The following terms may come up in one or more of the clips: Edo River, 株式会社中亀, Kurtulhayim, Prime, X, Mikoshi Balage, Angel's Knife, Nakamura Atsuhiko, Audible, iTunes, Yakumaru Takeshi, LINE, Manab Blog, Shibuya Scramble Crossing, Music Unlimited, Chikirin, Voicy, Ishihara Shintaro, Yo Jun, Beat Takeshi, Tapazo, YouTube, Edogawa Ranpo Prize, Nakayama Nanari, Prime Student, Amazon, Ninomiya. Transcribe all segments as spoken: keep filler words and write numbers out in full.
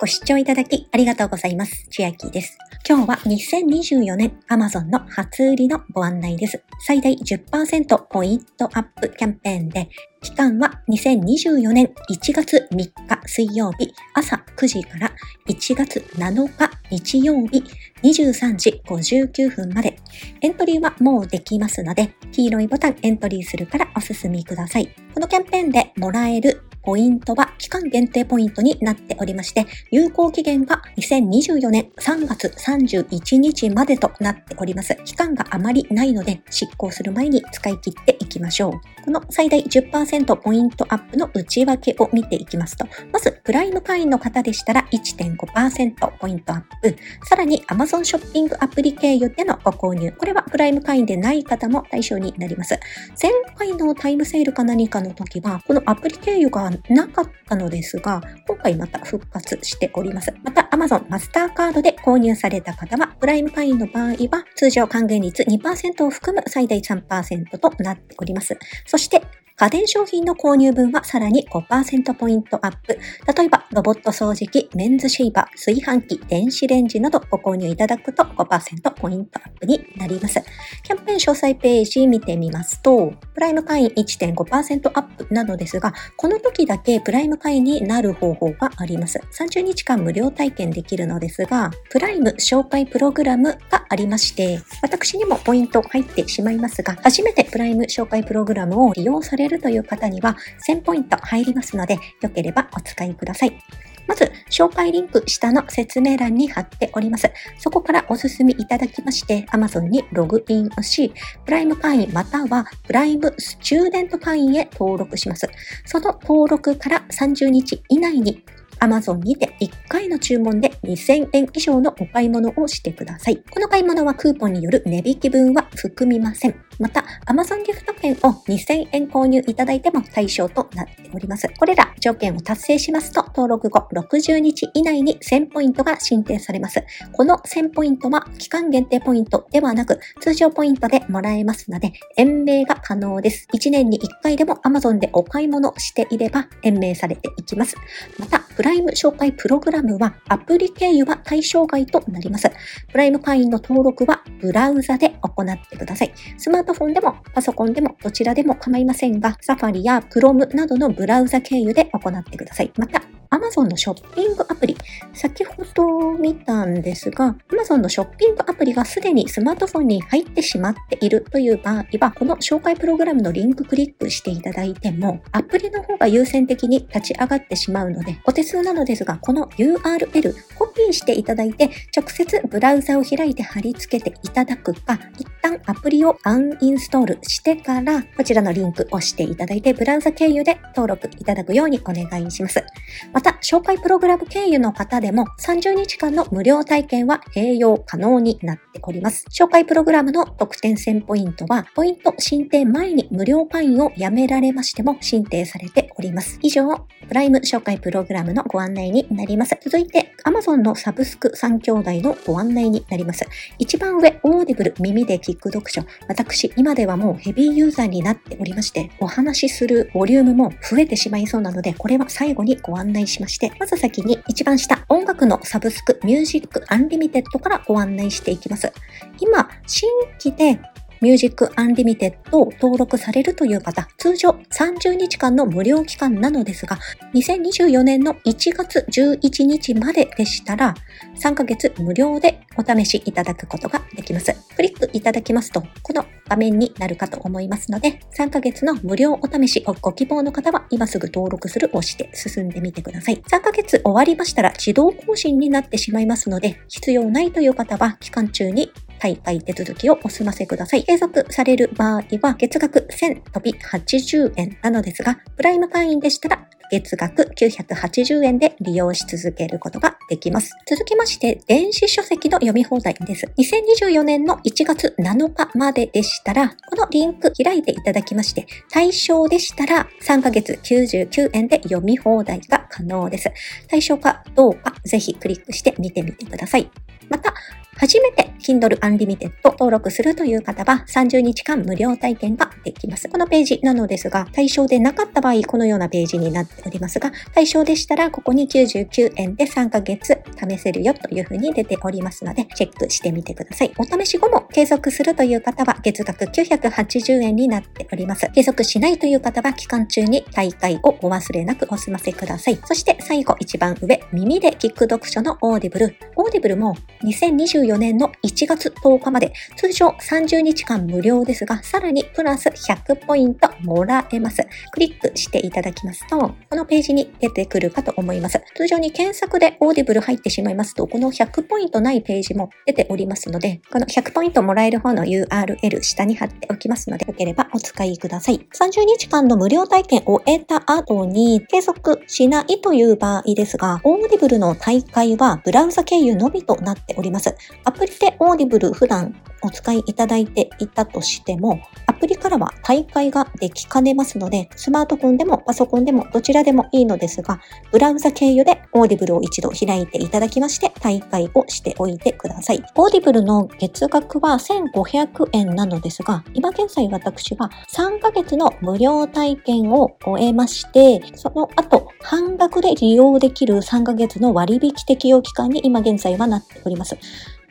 ご視聴いただきありがとうございます。ちあきです。今日はにせんにじゅうよねん Amazon の初売りのご案内です。最大 じゅっパーセント ポイントアップキャンペーンで、期間はにせんにじゅうよねんいちがつみっか水曜日朝くじからいちがつなのか日曜日にじゅうさんじごじゅうきゅうふんまで。エントリーはもうできますので、黄色いボタンエントリーするからお進みください。このキャンペーンでもらえるポイントは期間限定ポイントになっておりまして、有効期限がにせんにじゅうよねんさんがつさんじゅういちにちまでとなっております。期間があまりないので、執行する前に使い切っていきましょう。この最大 じゅっパーセント ポイントアップの内訳を見ていきますと、まずプライム会員の方でしたら いってんごパーセント ポイントアップ、さらに Amazon ショッピングアプリ経由でのご購入、これはプライム会員でない方も対象になります。前回のタイムセールか何かの時は、このアプリ経由がなかったのですが、今回また復活しております。また Amazon マスターカードで購入された方は、プライム会員の場合は通常還元率 にパーセント を含む最大 さんパーセント となっております。そして家電商品の購入分はさらに ごパーセント ポイントアップ。例えば、ロボット掃除機、メンズシェイバー、炊飯器、電子レンジなどご購入いただくと ごパーセント ポイントアップになります。キャンペーン詳細ページ見てみますと、プライム会員 いってんごパーセント アップなのですが、この時だけプライム会員になる方法があります。さんじゅうにちかん無料体験できるのですが、プライム紹介プログラムがありまして、私にもポイント入ってしまいますが、初めてプライム紹介プログラムを利用されるという方にはせんポイント入りますので、よければお使いください。まず、紹介リンク下の説明欄に貼っております。そこからお進みいただきまして、Amazon にログインをし、プライム会員またはプライムスチューデント会員へ登録します。その登録からさんじゅうにち以内に、Amazon にていっかいの注文でにせんえん以上のお買い物をしてください。この買い物はクーポンによる値引き分は含みません。また、Amazon ギフト券をにせんえん購入いただいても対象となっております。これら条件を達成しますと、登録後ろくじゅうにち以内にせんポイントが申請されます。このせんポイントは期間限定ポイントではなく、通常ポイントでもらえますので、延命が可能です。いちねんにいっかいでも Amazon でお買い物していれば延命されていきます。また、プライム紹介プログラムはアプリ経由は対象外となります。プライム会員の登録はブラウザで行ってください。スマートフォンでもパソコンでもどちらでも構いませんが、サファリやクロムなどのブラウザ経由で行ってください。また、Amazon のショッピングアプリ、先ほど見たんですが、Amazon のショッピングアプリがすでにスマートフォンに入ってしまっているという場合は、この紹介プログラムのリンククリックしていただいても、アプリの方が優先的に立ち上がってしまうので、お手数なのですが、この ユーアールエル コピーしていただいて、直接ブラウザを開いて貼り付けていただくか、一旦アプリをアンインストールしてから、こちらのリンクを押していただいて、ブラウザ経由で登録いただくようにお願いします。また、紹介プログラム経由の方でもさんじゅうにちかんの無料体験は併用可能になっております。紹介プログラムの特典せんポイントは、ポイント申請前に無料会員をやめられましても申請されております。以上、プライム紹介プログラムのご案内になります。続いて、Amazon のサブスクさんきょうだいのご案内になります。一番上、オーディブル、耳で聞く読書。私、今ではもうヘビーユーザーになっておりまして、お話しするボリュームも増えてしまいそうなので、これは最後にご案内しまして、まず先に一番下、音楽のサブスクミュージックアンリミテッドからご案内していきます。今、新規でミュージックアンリミテッドを登録されるという方、通常さんじゅうにちかんの無料期間なのですが、にせんにじゅうよねんのいちがつじゅういちにちまででしたら、さんかげつ無料でお試しいただくことができます。クリックいただきますと、この画面になるかと思いますので、さんかげつの無料お試しをご希望の方は、今すぐ登録するを押して進んでみてください。さんかげつ終わりましたら自動更新になってしまいますので、必要ないという方は期間中に大会手続きをお済ませください。継続される場合は月額せんはちじゅうえんなのですが、プライム会員でしたら月額きゅうひゃくはちじゅうえんで利用し続けることができます。続きまして、電子書籍の読み放題です。にせんにじゅうよねんのいちがつなのかまででしたら、このリンク開いていただきまして、対象でしたらさんかげつきゅうじゅうきゅうえんで読み放題が可能です。対象かどうかぜひクリックして見てみてください。また、初めて Kindle Unlimited 登録するという方はさんじゅうにちかん無料体験ができます。このページなのですが、対象でなかった場合このようなページになっておりますが、対象でしたらここにきゅうじゅうきゅうえんでさんかげつ試せるよというふうに出ておりますので、チェックしてみてください。お試し後も継続するという方は月額きゅうひゃくはちじゅうえんになっております。継続しないという方は期間中に大会をお忘れなくお済ませください。そして最後一番上、耳で聞く読書のオーディブル。オーディブルもにせんにじゅうよねんのいちがつとおかまで通常さんじゅうにちかん無料ですが、さらにプラスひゃくポイントもらえます。クリックしていただきますと、このページに出てくるかと思います。通常に検索でオーディブル入ってしまいますと、このひゃくポイントないページも出ておりますので、このひゃくポイントもらえる方の ユーアールエル 下に貼っておきますので、よければお使いください。さんじゅうにちかんの無料体験を終えた後に継続しないという場合ですが、オーディブルの大会はブラウザ経由のみとなっております。アプリでオーディブル普段お使いいただいていたとしても、アプリからは大会ができかねますので、スマートフォンでもパソコンでもどちらでもいいのですが、ブラウザ経由でオーディブルを一度開いていただきまして、大会をしておいてください。オーディブルの月額はせんごひゃくえんなのですが、今現在私はさんかげつの無料体験を終えまして、その後半額で利用できるさんかげつの割引適用期間に今現在はなっております。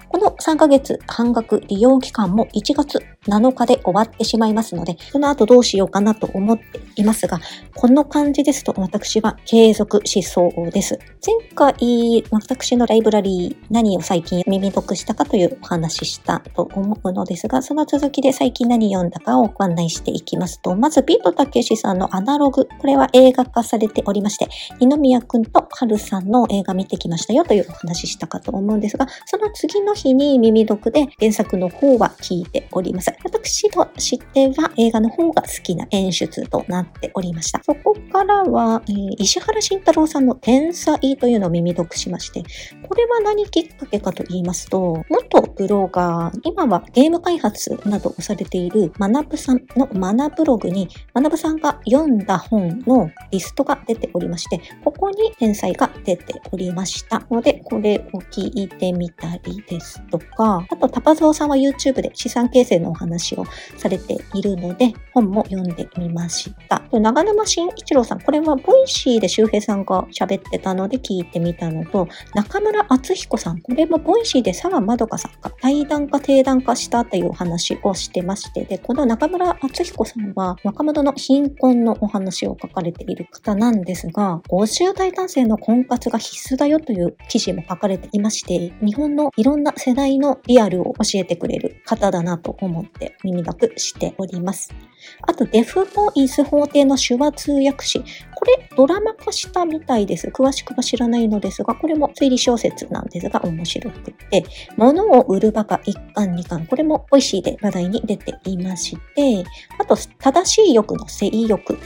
このさんかげつ半額利用期間もいちがつなのかで終わってしまいますので、その後どうしようかなと思っていますが、この感じですと私は継続しそうです。前回私のライブラリー何を最近耳読したかというお話ししたと思うのですが、その続きで最近何読んだかをご案内していきますと、まずビートたけしさんのアナログ、これは映画化されておりまして、二宮くんと春さんの映画見てきましたよというお話ししたかと思うんですが、その次の日に耳読で原作の方は聞いております。私としては映画の方が好きな演出となっておりました。そこからは、えー、石原慎太郎さんの天才というのを耳読しまして、これは何きっかけかと言いますと、元ブロガー、今はゲーム開発などをされているマナブさんのマナブログに、マナブさんが読んだ本のリストが出ておりまして、ここに天才が出ておりましたので、これを聞いてみたりですとか、あとタパゾウさんは YouTube で資産形成のお話をされているので本も読んでみました。長沼真一郎さん、これはボイシーで周平さんが喋ってたので聞いてみたのと、中村敦彦さん、これもボイシーで沢まどかさんが対談か定談かしたというお話をしてまして、でこの中村敦彦さんは若者の貧困のお話を書かれている方なんですが、ごじゅうだい男性の婚活が必須だよという記事も書かれていまして、日本のいろんな世代のリアルを教えてくれる方だなと思って耳読しております。あとデフボイス法廷の手話通訳士、これドラマ化したみたいです。詳しくは知らないのですが、これも推理小説なんですが面白くて、物を売るバカいっかんにかん、これも美味しいで話題に出ていまして、あと正しい欲の性欲、こ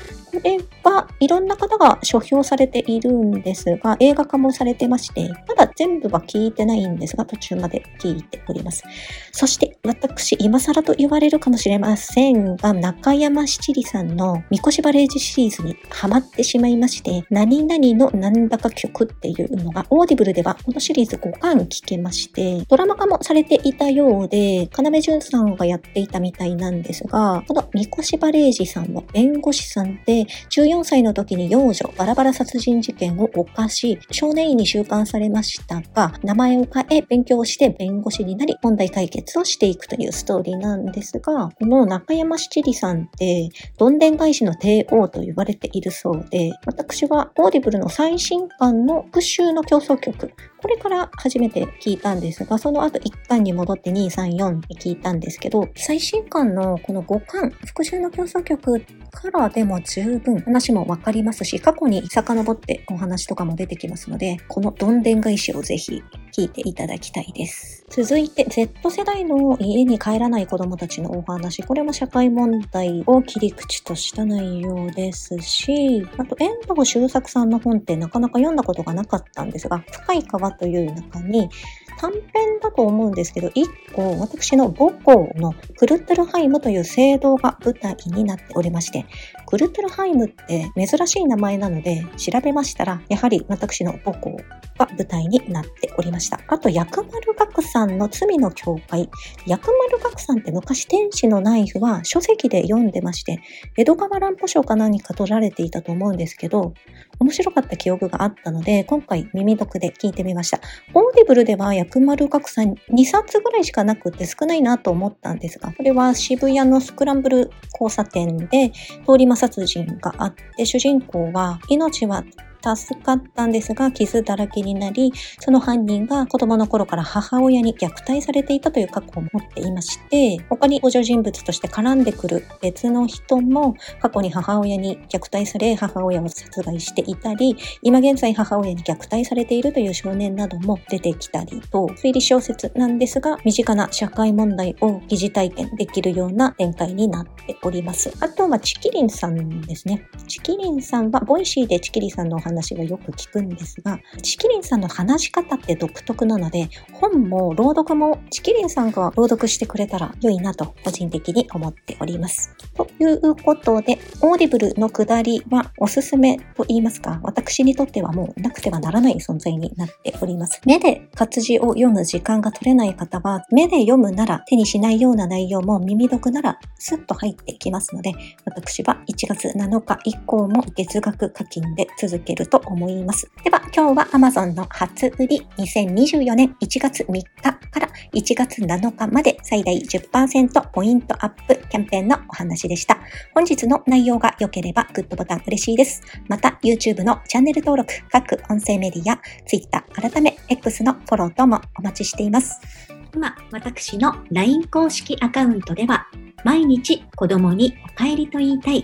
れはいろんな方が書評されているんですが、映画化もされてまして、まだ全部は聞いてないんですが、途中まで聞いております。そして私、今更と言われるかもしれませんが、中山七里さんのみこしバレージシリーズにハマってしまいまして、何々のなんだか曲っていうのが、オーディブルではこのシリーズごかん聞けまして、ドラマ化もされていたようで、要潤さんがやっていたみたいなんですが、このみこしバレージさんは弁護士さんで、じゅうよんさいの時に幼女バラバラ殺人事件を犯し、少年院に収監されましたが、名前を変え勉強して弁護士になり問題解決をしていくというストーリーなんですが、この中山七里さんってどんでん返しの帝王と言われているそうで、私はオーディブルの最新刊の復讐の競争曲、これから初めて聞いたんですが、その後いっかんに戻ってに、さん、よんって聞いたんですけど、最新刊のこのごかん、復讐の競争曲からでも十分話もわかりますし、過去に遡ってお話とかも出てきますので、このどんでん返しをぜひ聞いていただきたいです。続いて Z 世代の家に帰らない子供たちのお話、これも社会問題を切り口とした内容ですし、あと遠藤周作さんの本ってなかなか読んだことがなかったんですが、深い川という中に短編だと思うんですけど、いっこ私の母校のクルトゥルハイムという聖堂が舞台になっておりまして、クルトゥルハイムって珍しい名前なので調べましたら、やはり私の母校が舞台になっておりました。あと薬丸学岳さんの罪の教会。薬丸岳さんって昔天使のナイフは書籍で読んでまして、江戸川乱歩賞か何か取られていたと思うんですけど、面白かった記憶があったので今回耳読で聞いてみました。オーディブルでは薬丸岳さんにさつぐらいしかなくて少ないなと思ったんですが、これは渋谷のスクランブル交差点で通り魔殺人があって、主人公は命は助かったんですが傷だらけになり、その犯人が子供の頃から母親に虐待されていたという過去を持っていまして、他に登場人物として絡んでくる別の人も過去に母親に虐待され母親を殺害していたり、今現在母親に虐待されているという少年なども出てきたりと、推理小説なんですが身近な社会問題を疑似体験できるような展開になっております。あとはチキリンさんですね。チキリンさんはボイシーでチキリンさんのお話話はよく聞くんですが、チキリンさんの話し方って独特なので、本も朗読もチキリンさんが朗読してくれたら良いなと個人的に思っております。ということで、オーディブルの下りはおすすめと言いますか、私にとってはもうなくてはならない存在になっております。目で活字を読む時間が取れない方は、目で読むなら手にしないような内容も耳読ならスッと入ってきますので、私はいちがつなのか以降も月額課金で続けると思います。では今日は Amazon の初売りにせんにじゅうよねんいちがつみっかからいちがつなのかまで最大 じゅっパーセント ポイントアップキャンペーンのお話でした。本日の内容が良ければグッドボタン嬉しいです。また YouTube のチャンネル登録、各音声メディア、 Twitter 改め X のフォロー等もお待ちしています。今私の ライン 公式アカウントでは、毎日子供にお帰りと言いたい